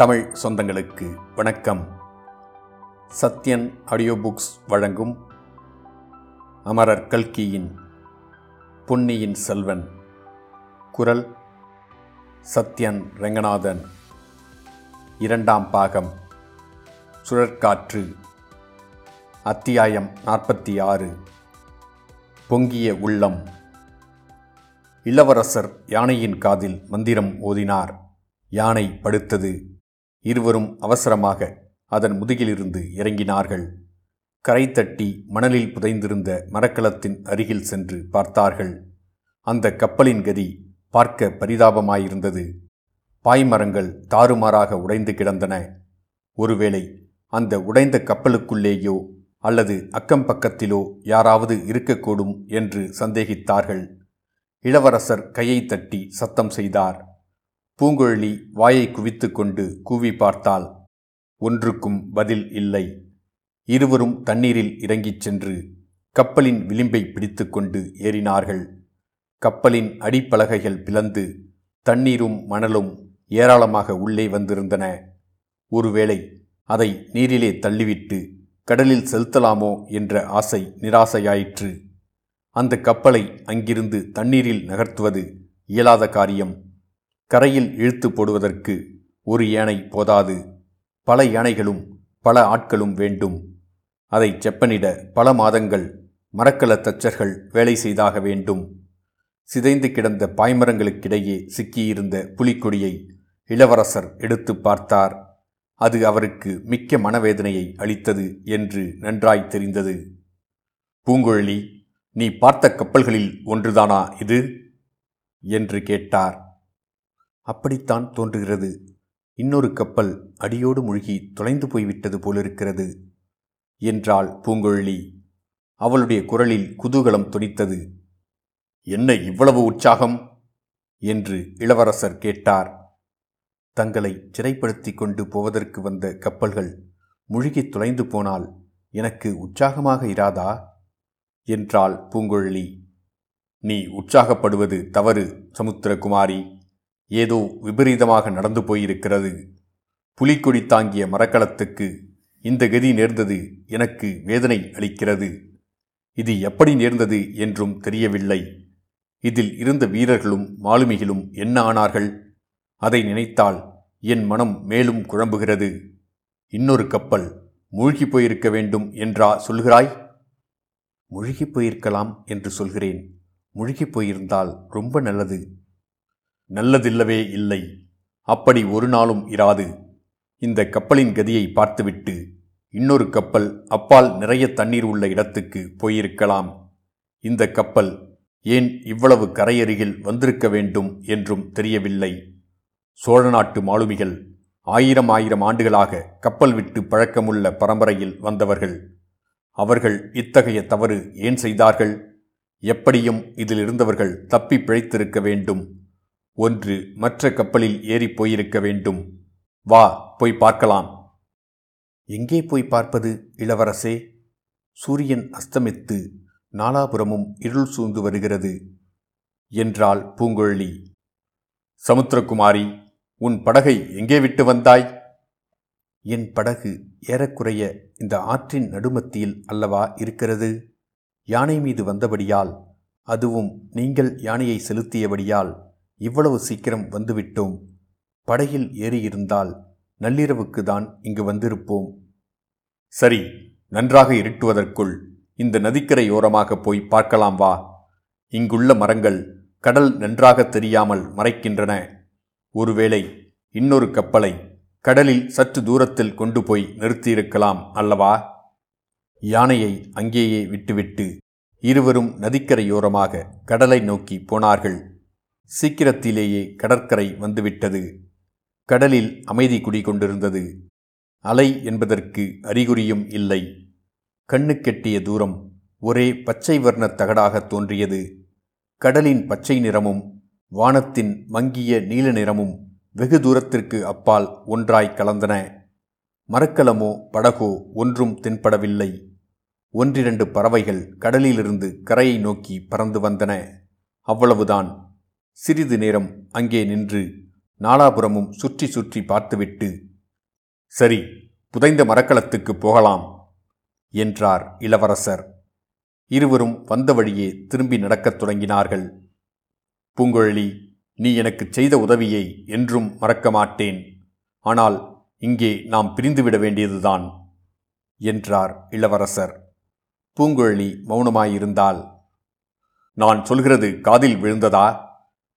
தமிழ் சொந்தங்களுக்கு வணக்கம். Sathyan audio books வழங்கும் அமரர் கல்கியின் பொன்னியின் செல்வன். குரல் சத்யன் ரெங்கநாதன். இரண்டாம் பாகம் சுழற்காற்று. அத்தியாயம் 46. பொங்கிய உள்ளம். இளவரசர் யானையின் காதில் மந்திரம் ஓதினார். யானை படுத்தது. இருவரும் அவசரமாக அதன் முதுகிலிருந்து இறங்கினார்கள். கரை தட்டி மணலில் புதைந்திருந்த மரக்கலத்தின் அருகில் சென்று பார்த்தார்கள். அந்த கப்பலின் கதி பார்க்க பரிதாபமாயிருந்தது. பாய்மரங்கள் தாறுமாறாக உடைந்து கிடந்தன. ஒருவேளை அந்த உடைந்த கப்பலுக்குள்ளேயோ அல்லது அக்கம்பக்கத்திலோ யாராவது இருக்கக்கூடும் என்று சந்தேகித்தார்கள். இளவரசர் கையை தட்டி சத்தம் செய்தார். பூங்கொழி வாயை குவித்து கொண்டு கூவி பார்த்தாள். ஒன்றுக்கும் பதில் இல்லை. இருவரும் தண்ணீரில் இறங்கிச் சென்று கப்பலின் விளிம்பை பிடித்து கொண்டு ஏறினார்கள். கப்பலின் அடிப்பலகைகள் பிளந்து தண்ணீரும் மணலும் ஏராளமாக உள்ளே வந்திருந்தன. ஒருவேளை அதை நீரிலே தள்ளிவிட்டு கடலில் செலுத்தலாமோ என்ற ஆசை நிராசையாயிற்று. அந்த கப்பலை அங்கிருந்து தண்ணீரில் நகர்த்துவது இயலாத காரியம். கரையில் இழுத்து போடுவதற்கு ஒரு யானை போதாது. பல யானைகளும் பல ஆட்களும் வேண்டும். அதை செப்பனிட பல மாதங்கள் மரக்கல தச்சர்கள் வேலை செய்தாக வேண்டும். சிதைந்து கிடந்த பாய்மரங்களுக்கிடையே சிக்கியிருந்த புலிக்கொடியை இளவரசர் எடுத்து பார்த்தார். அது அவருக்கு மிக்க மனவேதனையை அளித்தது என்று நன்றாய் தெரிந்தது. பூங்கொழி, நீ பார்த்த கப்பல்களில் ஒன்றுதானா இது என்று கேட்டார். அப்படித்தான் தோன்றுகிறது. இன்னொரு கப்பல் அடியோடு மூழ்கி தொலைந்து போய்விட்டது போலிருக்கிறது என்றாள் பூங்கொழி. அவளுடைய குரலில் குதூகலம் தொனித்தது. என்ன இவ்வளவு உற்சாகம் என்று இளவரசர் கேட்டார். தங்களை சிறைப்படுத்தி கொண்டு போவதற்கு வந்த கப்பல்கள் மூழ்கி தொலைந்து போனால் எனக்கு உற்சாகமாக இராதா என்றாள் பூங்கொழி. நீ உற்சாகப்படுவது தவறு சமுத்திரகுமாரி. ஏதோ விபரீதமாக நடந்து போயிருக்கிறது. புலிக்கொடி தாங்கிய மரக்கலத்துக்கு இந்த கதி நேர்ந்தது எனக்கு வேதனை அளிக்கிறது. இது எப்படி நேர்ந்தது என்றும் தெரியவில்லை. இதில் இருந்த வீரர்களும் மாலுமிகளும் என்ன ஆனார்கள்? அதை நினைத்தால் என் மனம் மேலும் குழம்புகிறது. இன்னொரு கப்பல் மூழ்கி போயிருக்க வேண்டும் என்றா சொல்கிறாய்? மூழ்கி போயிருக்கலாம் என்று சொல்கிறேன். மூழ்கி போயிருந்தால் ரொம்ப நல்லது. நல்லதில்லவே இல்லை. அப்படி ஒரு நாளும் இராது. இந்த கப்பலின் கதியை பார்த்துவிட்டு இன்னொரு கப்பல் அப்பால் நிறைய தண்ணீர் உள்ள இடத்துக்கு போயிருக்கலாம். இந்த கப்பல் ஏன் இவ்வளவு கரையருகில் வந்திருக்க வேண்டும் என்றும் தெரியவில்லை. சோழ நாட்டு மாலுமிகள் ஆயிரம் ஆயிரம் ஆண்டுகளாக கப்பல் விட்டு பழக்கமுள்ள பரம்பரையில் வந்தவர்கள். அவர்கள் இத்தகைய தவறு ஏன் செய்தார்கள்? எப்படியும் இதில் இருந்தவர்கள் தப்பி பிழைத்திருக்க வேண்டும். ஒன்று மற்ற கப்பலில் ஏறி போயிருக்க வேண்டும். வா, போய் பார்க்கலாம். எங்கே போய் பார்ப்பது இளவரசே? சூரியன் அஸ்தமித்து நாலாபுரமும் இருள் சூழ்ந்து வருகிறது என்றாள் பூங்கொழி. சமுத்திரகுமாரி, உன் படகை எங்கே விட்டு வந்தாய்? என் படகு ஏறக்குறைய இந்த ஆற்றின் நடுமத்தியில் அல்லவா இருக்கிறது. யானை மீது வந்தபடியால், அதுவும் நீங்கள் யானையை செலுத்தியபடியால் இவ்வளவு சீக்கிரம் வந்துவிட்டோம். படகில் ஏறியிருந்தால் நள்ளிரவுக்கு தான் இங்கு வந்திருப்போம். சரி, நன்றாக இருட்டுவதற்குள் இந்த நதிக்கரையோரமாக போய் பார்க்கலாம் வா. இங்குள்ள மரங்கள் கடல் நன்றாக தெரியாமல் மறைக்கின்றன. ஒருவேளை இன்னொரு கப்பலை கடலில் சற்று தூரத்தில் கொண்டு போய் நிறுத்தியிருக்கலாம் அல்லவா? யானையை அங்கேயே விட்டுவிட்டு இருவரும் நதிக்கரையோரமாக கடலை நோக்கி போனார்கள். சீக்கிரத்திலேயே கடற்கரை வந்துவிட்டது. கடலில் அமைதி குடிகொண்டிருந்தது. அலை என்பதற்கு அறிகுறியும் இல்லை. கண்ணு கெட்டிய தூரம் ஒரே பச்சை வர்ணத் தகடாக தோன்றியது. கடலின் பச்சை நிறமும் வானத்தின் மங்கிய நீல நிறமும் வெகு தூரத்திற்கு அப்பால் ஒன்றாய் கலந்தன. மரக்கலமோ படகோ ஒன்றும் தென்படவில்லை. ஒன்றிரண்டு பறவைகள் கடலிலிருந்து கரையை நோக்கி பறந்து வந்தன. அவ்வளவுதான். சிறிது நேரம் அங்கே நின்று நாலாபுரமும் சுற்றி சுற்றி பார்த்துவிட்டு சரி, புதைந்த மரக்கலத்துக்கு போகலாம் என்றார் இளவரசர். இருவரும் வந்த வழியே திரும்பி நடக்கத் தொடங்கினார்கள். பூங்கொழி, நீ எனக்கு செய்த உதவியை என்றும் மறக்க மாட்டேன். ஆனால் இங்கே நாம் பிரிந்துவிட வேண்டியதுதான் என்றார் இளவரசர். பூங்கொழி மௌனமாயிருந்தாள். நான் சொல்கிறது காதில் விழுந்ததா?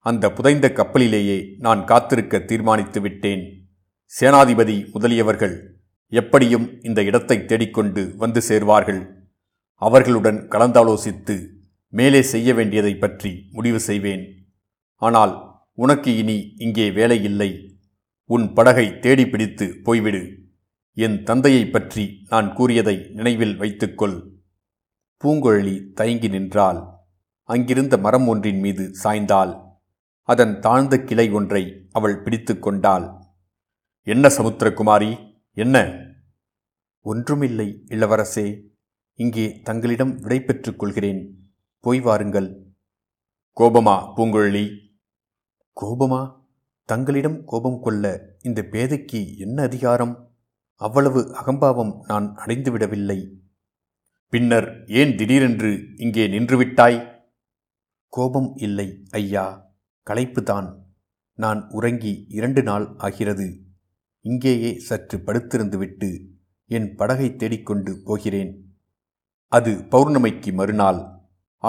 அந்த புதைந்த கப்பலிலேயே நான் காத்திருக்க தீர்மானித்து விட்டேன். சேனாதிபதி முதலியவர்கள் எப்படியும் இந்த இடத்தை தேடிக்கொண்டு வந்து சேர்வார்கள். அவர்களுடன் கலந்தாலோசித்து மேலே செய்ய வேண்டியதை பற்றி முடிவு செய்வேன். ஆனால் உனக்கு இனி இங்கே வேலை இல்லை. உன் படகை தேடி பிடித்து போய்விடு. என் தந்தையை பற்றி நான் கூறியதை நினைவில் வைத்துக்கொள். பூங்கொழி தயங்கி நின்றாள். அங்கிருந்த மரம் ஒன்றின் மீது சாய்ந்தாள். அதன் தாழ்ந்த கிளை ஒன்றை அவள் பிடித்து கொண்டாள். என்ன சமுத்திரகுமாரி, என்ன? ஒன்றுமில்லை இளவரசே. இங்கே தங்களிடம் விடை பெற்றுக் கொள்கிறேன். போய் வாருங்கள். கோபமா பூங்கொழி? கோபமா? தங்களிடம் கோபம் கொள்ள இந்த பேதைக்கு என்ன அதிகாரம்? அவ்வளவு அகம்பாவம் நான் அடைந்துவிடவில்லை. பின்னர் ஏன் திடீரென்று இங்கே நின்றுவிட்டாய்? கோபம் இல்லை ஐயா, களைப்புதான். நான் உறங்கி 2 நாள் ஆகிறது. இங்கேயே சற்று படுத்திருந்துவிட்டு என் படகை தேடிக்கொண்டு போகிறேன். அது பௌர்ணமிக்கு மறுநாள்.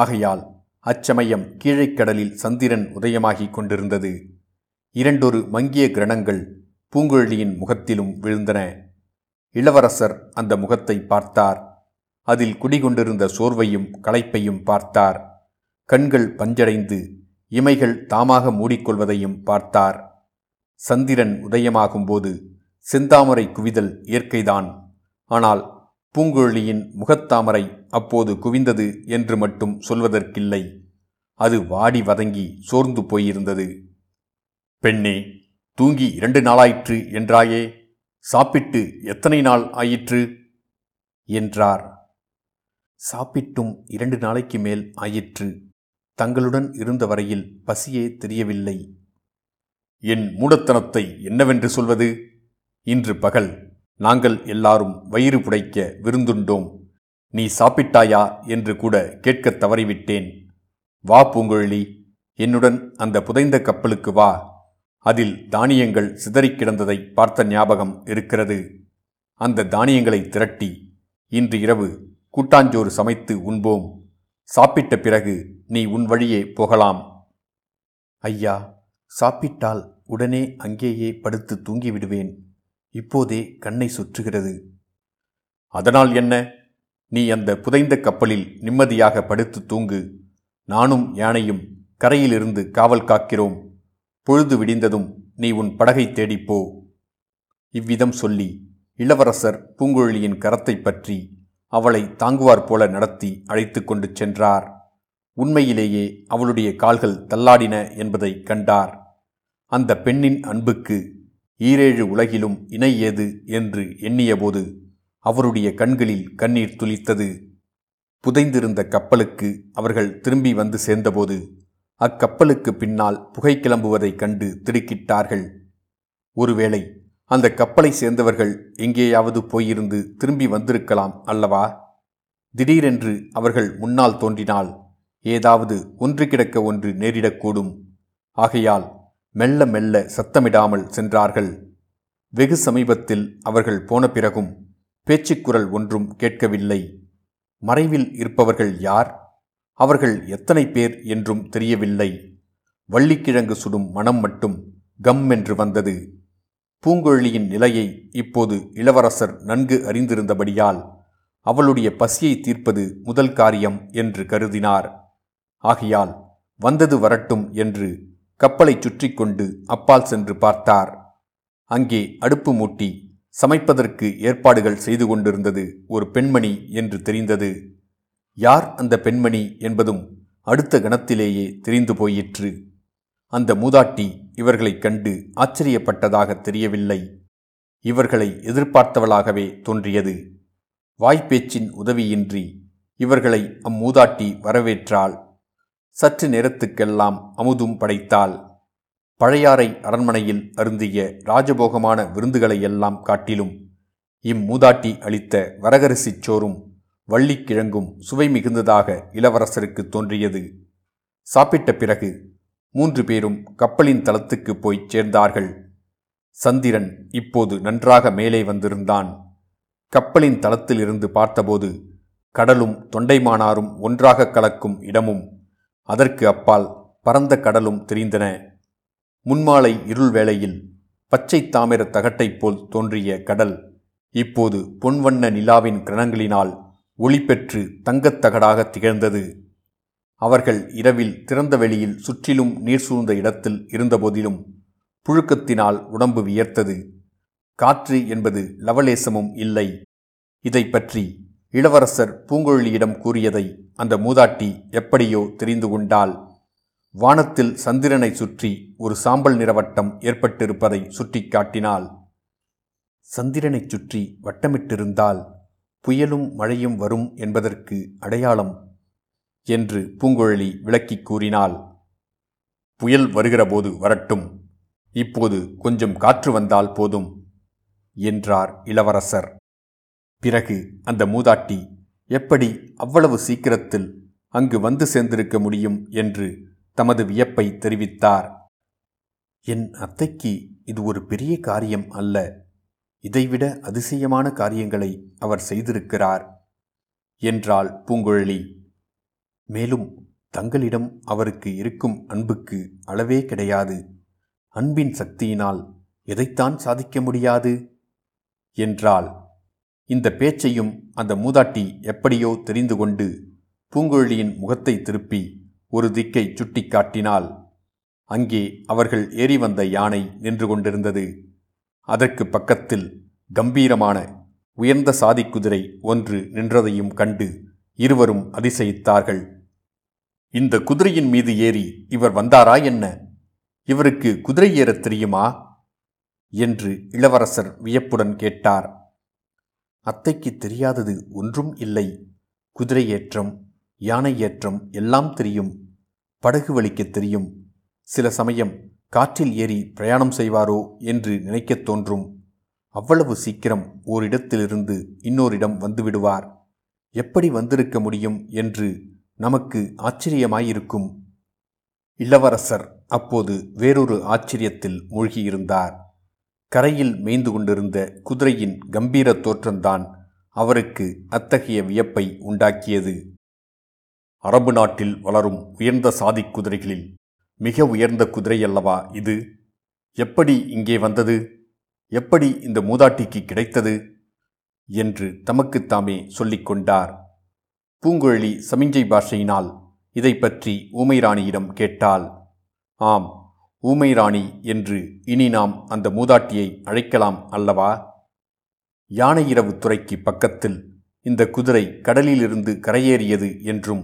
ஆகையால் அச்சமயம் கீழைக்கடலில் சந்திரன் உதயமாகிக் கொண்டிருந்தது. 2 மங்கிய கிரணங்கள் பூங்கொழியின் முகத்திலும் விழுந்தன. இளவரசர் அந்த முகத்தை பார்த்தார். அதில் குடிகொண்டிருந்த சோர்வையும் களைப்பையும் பார்த்தார். கண்கள் பஞ்சடைந்து இமைகள் தாமாக மூடிக்கொள்வதையும் பார்த்தார். சந்திரன் உதயமாகும்போது செந்தாமரை குவிதல் இயற்கைதான். ஆனால் பூங்கொழியின் முகத்தாமரை அப்போது குவிந்தது என்று மட்டும் சொல்வதற்கில்லை. அது வாடி வதங்கி சோர்ந்து போயிருந்தது. பெண்ணே, தூங்கி 2 நாளாயிற்று என்றாயே, சாப்பிட்டு எத்தனை நாள் ஆயிற்று என்றார். சாப்பிட்டும் 2 நாளைக்கு மேல் ஆயிற்று. தங்களுடன் இருந்த வரையில் பசியே தெரியவில்லை. என் மூடத்தனத்தை என்னவென்று சொல்வது? இன்று பகல் நாங்கள் எல்லாரும் வயிறு புடைக்க விருந்துண்டோம். நீ சாப்பிட்டாயா என்று கூட கேட்கத் தவறிவிட்டேன். வா பூங்கொழி, என்னுடன் அந்த புதைந்த கப்பலுக்கு வா. அதில் தானியங்கள் சிதறிக் கிடந்ததை பார்த்த ஞாபகம் இருக்கிறது. அந்த தானியங்களை திரட்டி இன்று இரவு கூட்டாஞ்சோறு சமைத்து உண்போம். சாப்பிட்ட பிறகு நீ உன் வழியே போகலாம். ஐயா, சாப்பிட்டால் உடனே அங்கேயே படுத்து தூங்கிவிடுவேன். இப்போதே கண்ணை சுற்றுகிறது. அதனால் என்ன? நீ அந்த புதைந்த கப்பலில் நிம்மதியாக படுத்து தூங்கு. நானும் யானையும் கரையிலிருந்து காவல் காக்கிறோம். பொழுது விடிந்ததும் நீ உன் படகை தேடிப்போ. இவ்விதம் சொல்லி இளவரசர் பூங்கொழியின் கரத்தை பற்றி அவளை தாங்குவார் போல நடத்தி அழைத்து கொண்டு சென்றார். உண்மையிலேயே அவளுடைய கால்கள் தள்ளாடின என்பதை கண்டார். அந்த பெண்ணின் அன்புக்கு 7 உலகிலும் இணை ஏது என்று எண்ணியபோது அவருடைய கண்களில் கண்ணீர் துளித்தது. புதைந்திருந்த கப்பலுக்கு அவர்கள் திரும்பி வந்து சேர்ந்தபோது அக்கப்பலுக்கு பின்னால் புகை கிளம்புவதைக் கண்டு திடுக்கிட்டார்கள். ஒருவேளை அந்த கப்பலை சேர்ந்தவர்கள் எங்கேயாவது போயிருந்து திரும்பி வந்திருக்கலாம் அல்லவா? திடீரென்று அவர்கள் முன்னால் தோன்றினால் ஏதாவது ஒன்று கிடக்க ஒன்று நேரிடக்கூடும். ஆகையால் மெல்ல மெல்ல சத்தமிடாமல் சென்றார்கள். வெகு சமீபத்தில் அவர்கள் போன பிறகும் பேச்சுக்குரல் ஒன்றும் கேட்கவில்லை. மறைவில் இருப்பவர்கள் யார், அவர்கள் எத்தனை பேர் என்றும் தெரியவில்லை. வள்ளிக்கிழங்கு சுடும் மனம் மட்டும் கம் என்று வந்தது. பூங்கொழியின் நிலையை இப்போது இளவரசர் நன்கு அறிந்திருந்தபடியால் அவளுடைய பசியை தீர்ப்பது முதல் காரியம் என்று கருதினார். ஆகையால் வந்தது வரட்டும் என்று கப்பலை சுற்றி கொண்டு அப்பால் சென்று பார்த்தார். அங்கே அடுப்பு மூட்டி சமைப்பதற்கு ஏற்பாடுகள் செய்து கொண்டிருந்தது ஒரு பெண்மணி என்று தெரிந்தது. யார் அந்த பெண்மணி என்பதும் அடுத்த கணத்திலேயே தெரிந்து போயிற்று. அந்த மூதாட்டி இவர்களைக் கண்டு ஆச்சரியப்பட்டதாக தெரியவில்லை. இவர்களை எதிர்பார்த்தவளாகவே தோன்றியது. வாய்ப்பேச்சின் உதவியின்றி இவர்களை அம்மூதாட்டி வரவேற்றாள். சற்று நேரத்துக்கெல்லாம் அமுதும் படைத்தாள். பழையாறை அரண்மனையில் அருந்திய ராஜபோகமான விருந்துகளை எல்லாம் காட்டிலும் இம்மூதாட்டி அளித்த வரகரிசிச் சோறும் வள்ளிக்கிழங்கும் சுவை மிகுந்ததாக இளவரசருக்கு தோன்றியது. சாப்பிட்ட பிறகு 3 பேரும் கப்பலின் தளத்துக்கு போய்ச் சேர்ந்தார்கள். சந்திரன் இப்போது நன்றாக மேலே வந்திருந்தான். கப்பலின் தளத்திலிருந்து பார்த்தபோது கடலும் தொண்டைமானாரும் ஒன்றாக கலக்கும் இடமும் அதற்கு அப்பால் பரந்த கடலும் தெரிந்தன. முன்மாலை இருள் வேளையில் பச்சை தாமிர தகட்டைப் போல் தோன்றிய கடல் இப்போது பொன்வண்ண நிலாவின் கிரணங்களினால் ஒளிபெற்று தங்கத்தகடாக திகழ்ந்தது. அவர்கள் இரவில் திறந்த வெளியில் சுற்றிலும் நீர் சூழ்ந்த இடத்தில் இருந்தபோதிலும் புழுக்கத்தினால் உடம்பு வியர்த்தது. காற்று என்பது லவலேசமும் இல்லை. இதை பற்றி இளவரசர் பூங்கொழியிடம் கூறியதை அந்த மூதாட்டி எப்படியோ தெரிந்து கொண்டாள். வானத்தில் சந்திரனை சுற்றி ஒரு சாம்பல் நிறவட்டம் ஏற்பட்டிருப்பதை சுட்டி காட்டினாள். சந்திரனை சுற்றி வட்டமிட்டிருந்தால் புயலும் மழையும் வரும் என்பதற்கு அடையாளம் என்று பூங்கொழி விளக்கி கூறினாள். புயல் வருகிறபோது வரட்டும், இப்போது கொஞ்சம் காற்று வந்தால் போதும் என்றார் இளவரசர். பிறகு அந்த மூதாட்டி எப்படி அவ்வளவு சீக்கிரத்தில் அங்கு வந்து சேர்ந்திருக்க முடியும் என்று தமது வியப்பை தெரிவித்தார். என் அத்தைக்கு இது ஒரு பெரிய காரியம் அல்ல, இதைவிட அதிசயமான காரியங்களை அவர் செய்திருக்கிறார் என்றாள் பூங்கொழி. மேலும் தங்களிடம் அவருக்கு இருக்கும் அன்புக்கு அளவே கிடையாது. அன்பின் சக்தியினால் எதைத்தான் சாதிக்க முடியாது என்றாள். இந்த பேச்சையும் அந்த மூதாட்டி எப்படியோ தெரிந்து கொண்டு பூங்கொழியின் முகத்தை திருப்பி ஒரு திக்கை சுட்டி காட்டினாள். அங்கே அவர்கள் ஏறி வந்த யானை நின்று கொண்டிருந்தது. அதற்கு பக்கத்தில் கம்பீரமான உயர்ந்த சாதிக்குதிரை ஒன்று நின்றதையும் கண்டு இருவரும் அதிசயித்தார்கள். இந்த குதிரையின் மீது ஏறி இவர் வந்தாரா என்ன? இவருக்கு குதிரை ஏறத் தெரியுமா என்று இளவரசர் வியப்புடன் கேட்டார். அத்தைக்கு தெரியாதது ஒன்றும் இல்லை. குதிரை ஏற்றம், யானை ஏற்றம் எல்லாம் தெரியும். படகு வலிக்கத் தெரியும். சில சமயம் காற்றில் ஏறி பிரயாணம் செய்வாரோ என்று நினைக்கத் தோன்றும். அவ்வளவு சீக்கிரம் ஓரிடத்திலிருந்து இன்னோரிடம் வந்துவிடுவார். எப்படி வந்திருக்க முடியும் என்று நமக்கு ஆச்சரியமாயிருக்கும். இளவரசர் அப்போது வேறொரு ஆச்சரியத்தில் மூழ்கியிருந்தார். கரையில் மேய்ந்து கொண்டிருந்த குதிரையின் கம்பீர தோற்றம்தான் அவருக்கு அத்தகைய வியப்பை உண்டாக்கியது. அரபு நாட்டில் வளரும் உயர்ந்த சாதி குதிரைகளில் மிக உயர்ந்த குதிரையல்லவா இது? எப்படி இங்கே வந்தது? எப்படி இந்த மூதாட்டிக்கு கிடைத்தது என்று தமக்குத்தாமே சொல்லிக்கொண்டார். பூங்கொழி சமிஞ்சை பாஷையினால் இதை பற்றி ஊமைராணியிடம் கேட்டாள். ஆம், ஊமைராணி என்று இனி நாம் அந்த மூதாட்டியை அழைக்கலாம் அல்லவா? யானை இரவு துறைக்கு பக்கத்தில் இந்த குதிரை கடலிலிருந்து கரையேறியது என்றும்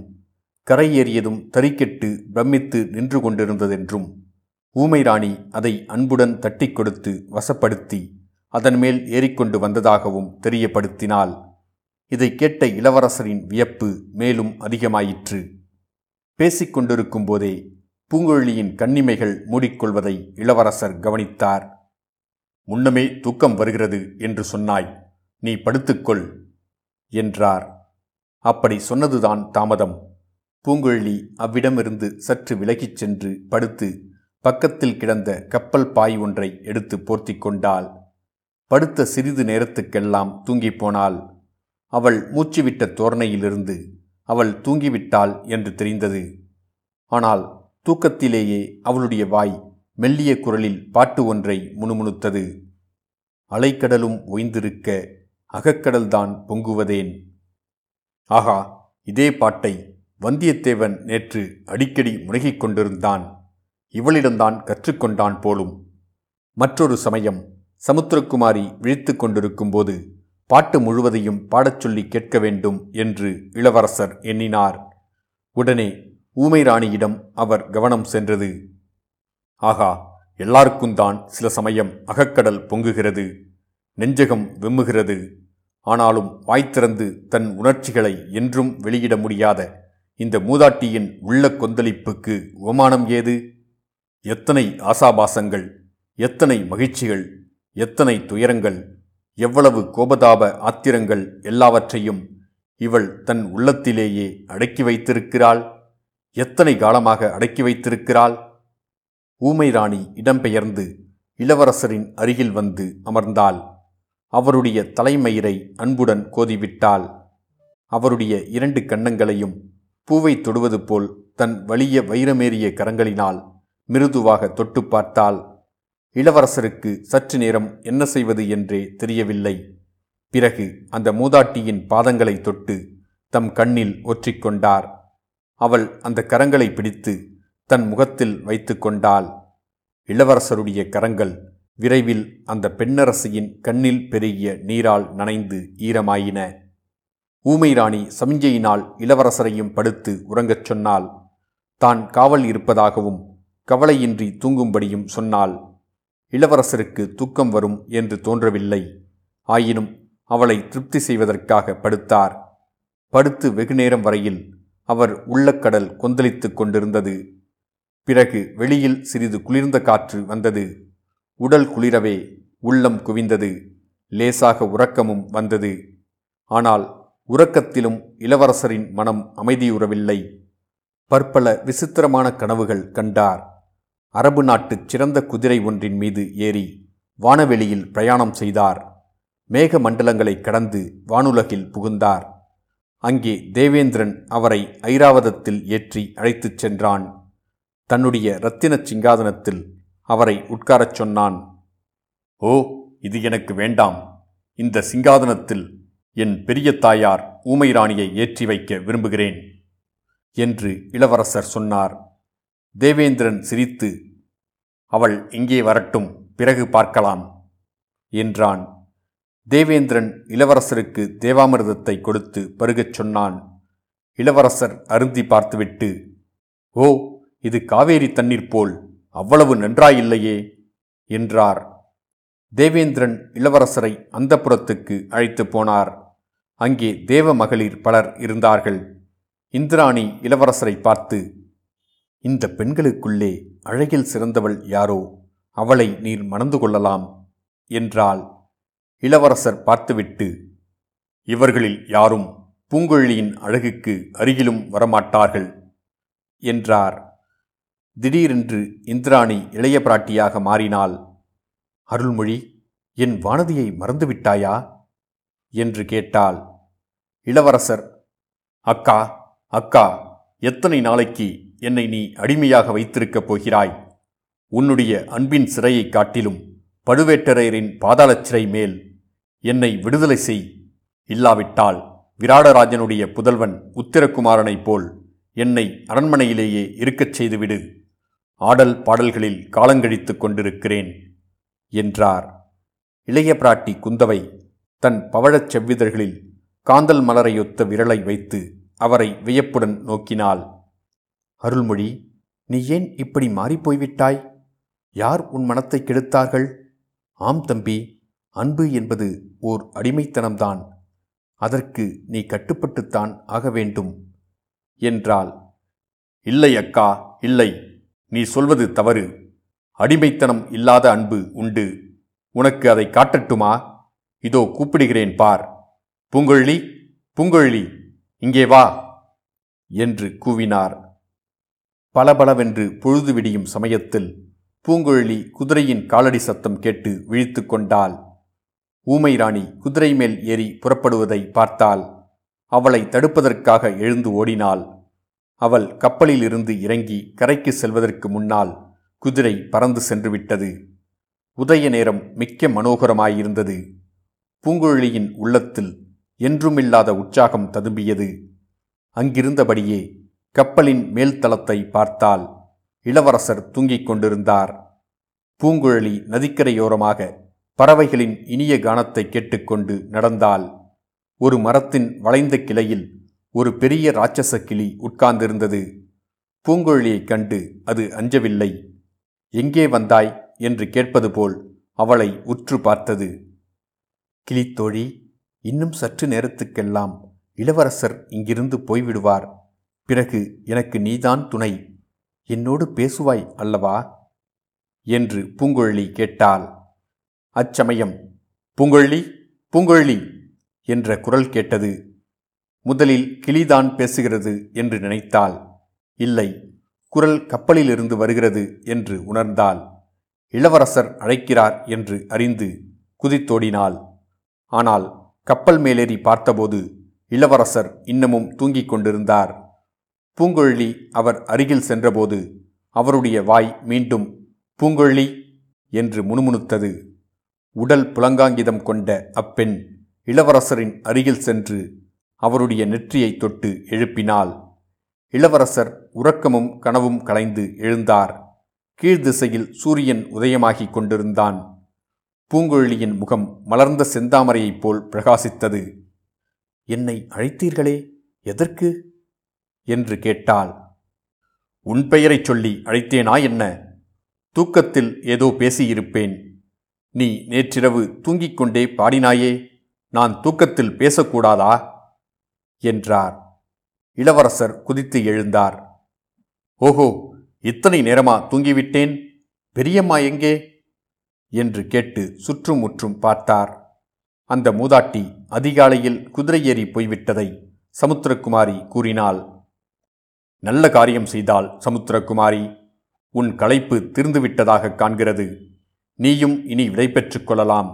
கரையேறியதும் தறிக்கெட்டு பிரமித்து நின்று கொண்டிருந்ததென்றும் ஊமைராணி அதை அன்புடன் தட்டி கொடுத்து வசப்படுத்தி அதன் மேல் ஏறிக்கொண்டு வந்ததாகவும் தெரியப்படுத்தினாள். இதை கேட்ட இளவரசரின் வியப்பு மேலும் அதிகமாயிற்று. பேசிக்கொண்டிருக்கும் போதே பூங்கொழியின் கண்ணிமைகள் மூடிக்கொள்வதை இளவரசர் கவனித்தார். முன்னமே தூக்கம் வருகிறது என்று சொன்னாய், நீ படுத்துக்கொள் என்றார். அப்படி சொன்னதுதான் தாமதம். பூங்கொழி அவ்விடமிருந்து சற்று விலகிச் சென்று படுத்து பக்கத்தில் கிடந்த கப்பல் பாய் ஒன்றை எடுத்து போர்த்தி கொண்டாள். படுத்த சிறிது நேரத்துக்கெல்லாம் தூங்கிப்போனாள். அவள் மூச்சுவிட்ட தோரணையிலிருந்து அவள் தூங்கிவிட்டாள் என்று தெரிந்தது. ஆனால் தூக்கத்திலேயே அவளுடைய வாய் மெல்லிய குரலில் பாட்டு ஒன்றை முணுமுணுத்தது. அலைக்கடலும் ஓய்ந்திருக்க அகக்கடல்தான் பொங்குவதேன். ஆகா, இதே பாட்டை வந்தியத்தேவன் நேற்று அடிக்கடி முனகிக் கொண்டிருந்தான். இவளிடம்தான் கற்றுக்கொண்டான் போலும். மற்றொரு சமயம் சமுத்திரகுமாரி விழித்து கொண்டிருக்கும் போது பாட்டு முழுவதையும் பாடச்சொல்லி கேட்க வேண்டும் என்று இளவரசர் எண்ணினார். உடனே ஊமைராணியிடம் அவர் கவனம் சென்றது. ஆகா, எல்லாருக்கும்தான் சில சமயம் அகக்கடல் பொங்குகிறது, நெஞ்சகம் வெம்முகிறது. ஆனாலும் வாய்த்திறந்து தன் உணர்ச்சிகளை என்றும் வெளியிட முடியாத இந்த மூதாட்டியின் உள்ள கொந்தளிப்புக்கு உபமானம் ஏது எத்தனை ஆசாபாசங்கள், எத்தனை மகிழ்ச்சிகள், எத்தனை துயரங்கள், எவ்வளவு கோபதாப ஆத்திரங்கள் எல்லாவற்றையும் இவள் தன் உள்ளத்திலேயே அடக்கி வைத்திருக்கிறாள். எத்தனை காலமாக அடக்கி வைத்திருக்கிறாள்? ஊமை ராணி இடம்பெயர்ந்து இளவரசரின் அருகில் வந்து அமர்ந்தாள். அவருடைய தலைமயிரை அன்புடன் கோதிவிட்டாள். அவருடைய இரண்டு கன்னங்களையும் பூவை தொடுவது போல் தன் வலிய வைரமேறிய கரங்களினால் மிருதுவாக தொட்டு பார்த்தாள். இளவரசருக்கு சற்று நேரம் என்ன செய்வது என்றே தெரியவில்லை. பிறகு அந்த மூதாட்டியின் பாதங்களை தொட்டு தம் கண்ணில் ஒற்றிக்கொண்டார். அவள் அந்த கரங்களை பிடித்து தன் முகத்தில் வைத்து கொண்டாள். இளவரசருடைய கரங்கள் விரைவில் அந்த பெண்ணரசியின் கண்ணில் பெருகிய நீரால் நனைந்து ஈரமாயின. ஊமை ராணி சமிஞ்சையினால் இளவரசரையும் படுத்து உறங்கச் சொன்னாள். தான் காவல் இருப்பதாகவும் கவலையின்றி தூங்கும்படியும் சொன்னாள். இளவரசருக்கு தூக்கம் வரும் என்று தோன்றவில்லை. ஆயினும் அவளை திருப்தி செய்வதற்காக படுத்தார். படுத்து வெகுநேரம் வரையில் அவர் உள்ளக்கடல் கொந்தளித்து கொண்டிருந்தது. பிறகு வெளியில் சிறிது குளிர்ந்த காற்று வந்தது. உடல் குளிரவே உள்ளம் குவிந்தது. லேசாக உறக்கமும் வந்தது. ஆனால் உறக்கத்திலும் இளவரசரின் மனம் அமைதியுறவில்லை. பற்பல விசித்திரமான கனவுகள் கண்டார். அரபு நாட்டுச் சிறந்த குதிரை ஒன்றின் மீது ஏறி வானவெளியில் பிரயாணம் செய்தார். மேக மண்டலங்களை கடந்து வானுலகில் புகுந்தார். அங்கே தேவேந்திரன் அவரை ஐராவதத்தில் ஏற்றி அழைத்துச் சென்றான். தன்னுடைய இரத்தினச் சிங்காதனத்தில் அவரை உட்காரச் சொன்னான். ஓ, இது எனக்கு வேண்டாம். இந்த சிங்காதனத்தில் என் பெரிய தாயார் ஊமை ராணியை ஏற்றி வைக்க விரும்புகிறேன் என்று இளவரசர் சொன்னார். தேவேந்திரன் சிரித்து, அவள் இங்கே வரட்டும், பிறகு பார்க்கலாம் என்றான். தேவேந்திரன் இளவரசருக்கு தேவாமிர்தத்தை கொடுத்து பருகச் சொன்னான். இளவரசர் அருந்தி பார்த்துவிட்டு, ஓ, இது காவேரி தண்ணீர் போல் அவ்வளவு நன்றாயில்லையே என்றார். தேவேந்திரன் இளவரசரை அந்தப்புறத்துக்கு அழைத்து போனார். அங்கே தேவ மகளிர் பலர் இருந்தார்கள். இந்திராணி இளவரசரை பார்த்து, இந்த பெண்களுக்குள்ளே அழகில் சிறந்தவள் யாரோ, அவளை நீர் மணந்து கொள்ளலாம் என்றாள். இளவரசர் பார்த்துவிட்டு, இவர்களில் யாரும் பூங்கொழியின் அழகுக்கு அருகிலும் வரமாட்டார்கள் என்றார். திடீரென்று இந்திராணி இளைய பிராட்டியாக மாறினாள். அருள்மொழி, என் வானதியை மறந்துவிட்டாயா என்று கேட்டாள். இளவரசர், அக்கா அக்கா, எத்தனை நாளைக்கு என்னை நீ அடிமையாக வைத்திருக்கப் போகிறாய்? உன்னுடைய அன்பின் சிறையை காட்டிலும் பழுவேட்டரையரின் பாதாள சிறை மேல் என்னை விடுதலை செய். இல்லாவிட்டால் விராடராஜனுடைய புதல்வன் உத்திரகுமாரனைப் போல் என்னை அரண்மனையிலேயே இருக்கச் செய்துவிடு. ஆடல் பாடல்களில் காலங்கழித்து கொண்டிருக்கிறேன் என்றார். இளைய பிராட்டி குந்தவை தன் பவழச் செவ்விதழ்களில் காந்தல் மலரையொத்த விரலை வைத்து அவரை வியப்புடன் நோக்கினாள். அருள்மொழி, நீ ஏன் இப்படி மாறிப்போய்விட்டாய்? யார் உன் மனத்தை கெடுத்தார்கள்? ஆம் தம்பி, அன்பு என்பது ஓர் அடிமைத்தனம்தான். அதற்கு நீ கட்டுப்பட்டுத்தான் ஆக வேண்டும் என்றாள். இல்லை அக்கா, இல்லை, நீ சொல்வது தவறு. அடிமைத்தனம் இல்லாத அன்பு உண்டு. உனக்கு அதை காட்டட்டுமா? இதோ கூப்பிடுகிறேன் பார். பூங்கொழி, பூங்கொழி, இங்கே வா என்று கூவினார். பலபலவென்று பொழுது விடியும் சமயத்தில் பூங்கொழி குதிரையின் காலடி சத்தம் கேட்டு விழித்து கொண்டாள். ஊமை ராணி குதிரை மேல் ஏறி புறப்படுவதை பார்த்தாள். அவளை தடுப்பதற்காக எழுந்து ஓடினாள். அவள் கப்பலிலிருந்து இறங்கி கரைக்கு செல்வதற்கு முன்னால் குதிரை பறந்து சென்றுவிட்டது. உதய நேரம் மிக்க மனோகரமாயிருந்தது. பூங்கொழியின் உள்ளத்தில் என்றுமில்லாத உற்சாகம் ததும்பியது. அங்கிருந்தபடியே கப்பலின் மேல்தளத்தை பார்த்தாள். இளவரசர் தூங்கிக் கொண்டிருந்தார். பூங்கொழி நதிக்கரையோரமாக பறவைகளின் இனிய கானத்தை கேட்டுக்கொண்டு நடந்தாள். ஒரு மரத்தின் வளைந்த கிளையில் ஒரு பெரிய இராட்சச கிளி உட்கார்ந்திருந்தது. பூங்கொழியைக் கண்டு அது அஞ்சவில்லை. எங்கே வந்தாய் என்று கேட்பது போல் அவளை உற்று பார்த்தது. கிளித்தோழி, இன்னும் சற்று நேரத்துக்கெல்லாம் இளவரசர் இங்கிருந்து போய்விடுவார். பிறகு எனக்கு நீதான் துணை. என்னோடு பேசுவாய் அல்லவா என்று பூங்கொழி கேட்டாள். அச்சமயம் பூங்கொழி பூங்கொழி என்ற குரல் கேட்டது. முதலில் கிளிதான் பேசுகிறது என்று நினைத்தாள். இல்லை, குரல் கப்பலிலிருந்து வருகிறது என்று உணர்ந்தாள். இளவரசர் அழைக்கிறார் என்று அறிந்து குதித்தோடினாள். ஆனால் கப்பல் மேலேறி பார்த்தபோது இளவரசர் இன்னமும் தூங்கிக் கொண்டிருந்தார். பூங்கொழி அவர் அருகில் சென்றபோது அவருடைய வாய் மீண்டும் பூங்கொழி என்று முணுமுணுத்தது. உடல் புலங்காங்கிதம் கொண்ட அப்பெண் இளவரசரின் அருகில் சென்று அவருடைய நெற்றியை தொட்டு எழுப்பினாள். இளவரசர் உறக்கமும் கனவும் கலைந்து எழுந்தார். கீழ்திசையில் சூரியன் உதயமாகிக் கொண்டிருந்தான். பூங்கொழியின் முகம் மலர்ந்த செந்தாமரையைப் போல் பிரகாசித்தது. என்னை அழைத்தீர்களே, எதற்கு என்று கேட்டாள். உன் பெயரை சொல்லி அழைத்தேனா என்ன? தூக்கத்தில் ஏதோ பேசியிருப்பேன். நீ நேற்றிரவு தூங்கிக் கொண்டே பாடினாயே, நான் தூக்கத்தில் பேசக்கூடாதா என்றார். இளவரசர் குதித்து எழுந்தார். ஓஹோ, இத்தனை நேரமா தூங்கிவிட்டேன், பெரியம்மா எங்கே என்று கேட்டு சுற்றும் முற்றும் பார்த்தார். அந்த மூதாட்டி அதிகாலையில் குதிரை ஏறி போய்விட்டதை சமுத்திரகுமாரி கூறினாள். நல்ல காரியம் செய்தாள் சமுத்திரகுமாரி. உன் களைப்பு தீர்ந்துவிட்டதாக காண்கிறது. நீயும் இனி விடைபெற்று கொள்ளலாம்.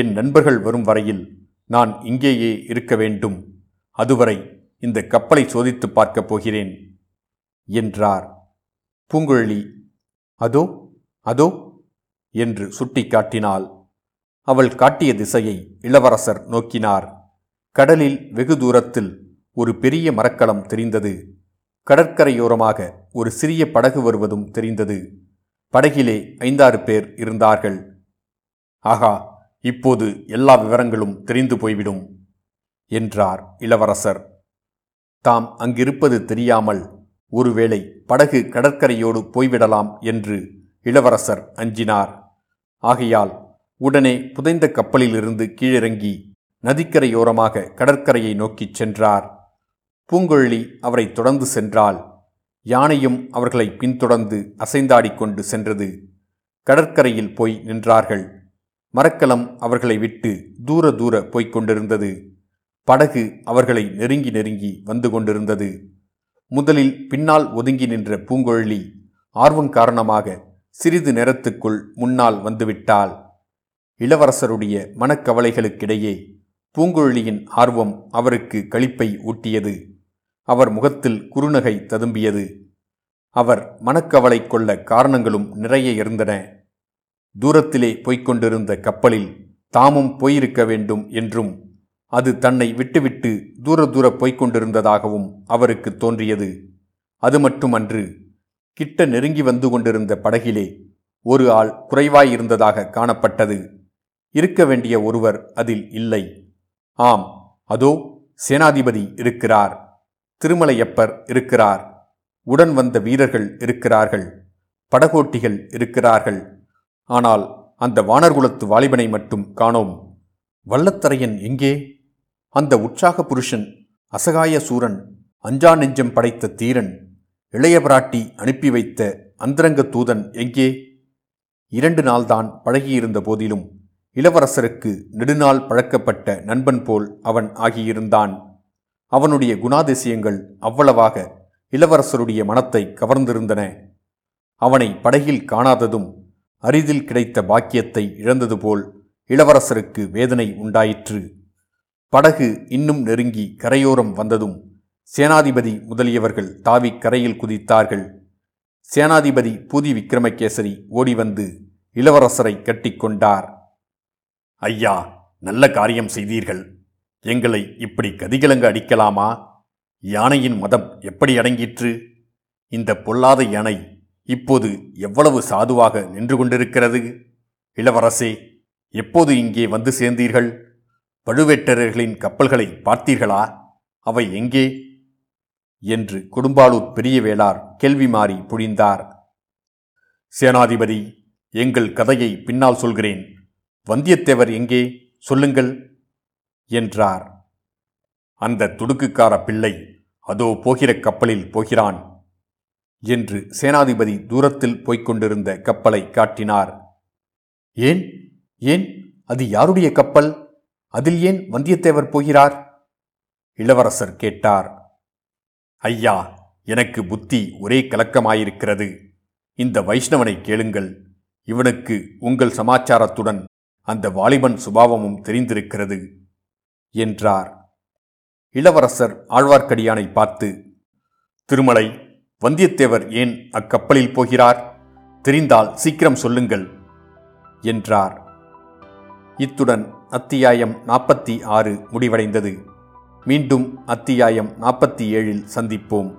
என் நண்பர்கள் வரும் வரையில் நான் இங்கேயே இருக்க வேண்டும். அதுவரை இந்த கப்பலை சோதித்து பார்க்கப் போகிறேன் என்றார். பூங்கொழி அதோ அதோ என்று சுட்டி காட்டினாள். அவள் காட்டிய திசையை இளவரசர் நோக்கினார். கடலில் வெகு தூரத்தில் ஒரு பெரிய மரக்கலம் தெரிந்தது. கடற்கரையோரமாக ஒரு சிறிய படகு வருவதும் தெரிந்தது. படகிலே 5-6 பேர் இருந்தார்கள். ஆகா, இப்போது எல்லா விவரங்களும் தெரிந்து போய்விடும் என்றார் இளவரசர். தாம் அங்கிருப்பது தெரியாமல் ஒருவேளை படகு கடற்கரையோடு போய்விடலாம் என்று இளவரசர் அஞ்சினார். ஆகையால் உடனே புதைந்த கப்பலிலிருந்து கீழிறங்கி நதிக்கரையோரமாக கடற்கரையை நோக்கிச் சென்றார். பூங்கொழி அவரை தொடர்ந்து சென்றால் யானையும் அவர்களை பின்தொடர்ந்து அசைந்தாடிக்கொண்டு சென்றது. கடற்கரையில் போய் நின்றார்கள். மரக்கலம் அவர்களை விட்டு தூர தூர போய்க் கொண்டிருந்தது. படகு அவர்களை நெருங்கி நெருங்கி வந்து கொண்டிருந்தது. முதலில் பின்னால் ஒதுங்கி நின்ற பூங்கொழி ஆர்வம் காரணமாக சிறிது நேரத்துக்குள் முன்னால் வந்துவிட்டாள். இளவரசருடைய மனக்கவலைகளுக்கிடையே பூங்கொழியின் ஆர்வம் அவருக்கு களிப்பை ஊட்டியது. அவர் முகத்தில் குறுநகை ததும்பியது. அவர் மனக்கவலை கொள்ள காரணங்களும் நிறைய இருந்தன. தூரத்திலே போய்கொண்டிருந்த கப்பலில் தாமும் போயிருக்க வேண்டும் என்றும் அது தன்னை விட்டுவிட்டு தூர தூர போய்கொண்டிருந்ததாகவும் அவருக்கு தோன்றியது. அது மட்டுமன்று, கிட்ட நெருங்கி வந்து கொண்டிருந்த படகிலே ஒரு ஆள் குறைவாயிருந்ததாக காணப்பட்டது. இருக்க வேண்டிய ஒருவர் அதில் இல்லை. ஆம், அதோ சேனாதிபதி இருக்கிறார், திருமலையப்பர் இருக்கிறார், உடன் வந்த வீரர்கள் இருக்கிறார்கள், படகோட்டிகள் இருக்கிறார்கள். ஆனால் அந்த வானர்குலத்து வாலிபனை மட்டும் காணோம். வல்லத்தரையன் எங்கே? அந்த உற்சாக புருஷன், அசகாயசூரன், அஞ்சா நெஞ்சம் படைத்த தீரன், இளையபிராட்டி அனுப்பி வைத்த அந்தரங்க தூதன் எங்கே? 2 நாள்தான் பழகியிருந்த போதிலும் இளவரசருக்கு நெடுநாள் பழக்கப்பட்ட நண்பன் போல் அவன் ஆகியிருந்தான். அவனுடைய குணாதிசயங்கள் அவ்வளவாக இளவரசருடைய மனத்தை கவர்ந்திருந்தன. அவனை படகில் காணாததும் அரிதில் கிடைத்த பாக்கியத்தை இழந்தது போல் இளவரசருக்கு வேதனை உண்டாயிற்று. படகு இன்னும் நெருங்கி கரையோரம் வந்ததும் சேனாதிபதி முதலியவர்கள் தாவி கரையில் குதித்தார்கள். சேனாதிபதி போதி விக்ரமகேசரி ஓடி வந்து இளவரசரை கட்டிக்கொண்டார். ஐயா, நல்ல காரியம் செய்தீர்கள். எங்களை இப்படி கதிகலங்க அடிக்கலாமா? யானையின் மதம் எப்படி அடங்கிற்று? இந்த பொல்லாத யானை இப்போது எவ்வளவு சாதுவாக நின்று கொண்டிருக்கிறது. இளவரசே, எப்போது இங்கே வந்து சேர்ந்தீர்கள்? பழுவேட்டரையர்களின் கப்பல்களை பார்த்தீர்களா? அவை எங்கே என்று குடும்பாலூர் பெரிய வேளார் கேள்வி மாறி புழிந்தார். சேனாதிபதி, எங்கள் கதையை பின்னால் சொல்கிறேன். வந்தியத்தேவர் எங்கே சொல்லுங்கள் என்றார். அந்த துடுக்குக்கார பிள்ளை அதோ போகிற கப்பலில் போகிறான். என்று சேனாதிபதி தூரத்தில் போய்கொண்டிருந்த கப்பலை காட்டினார். ஏன் ஏன் அது யாருடைய கப்பல்? அதில் ஏன் வந்தியத்தேவர் போகிறார்? இளவரசர் கேட்டார். ஐயா, எனக்கு புத்தி ஒரே கலக்கமாயிருக்கிறது. இந்த வைஷ்ணவனை கேளுங்கள். இவனுக்கு உங்கள் சமாச்சாரத்துடன் அந்த வாலிபன் சுபாவமும் தெரிந்திருக்கிறது என்றார். இளவரசர் ஆழ்வார்க்கடியானை பார்த்து, திருமலை, வந்தியத்தேவர் ஏன் அக்கப்பலில் போகிறார்? தெரிந்தால் சீக்கிரம் சொல்லுங்கள் என்றார். இத்துடன் அத்தியாயம் 46 முடிவடைந்தது. மீண்டும் அத்தியாயம் 47 சந்திப்போம்.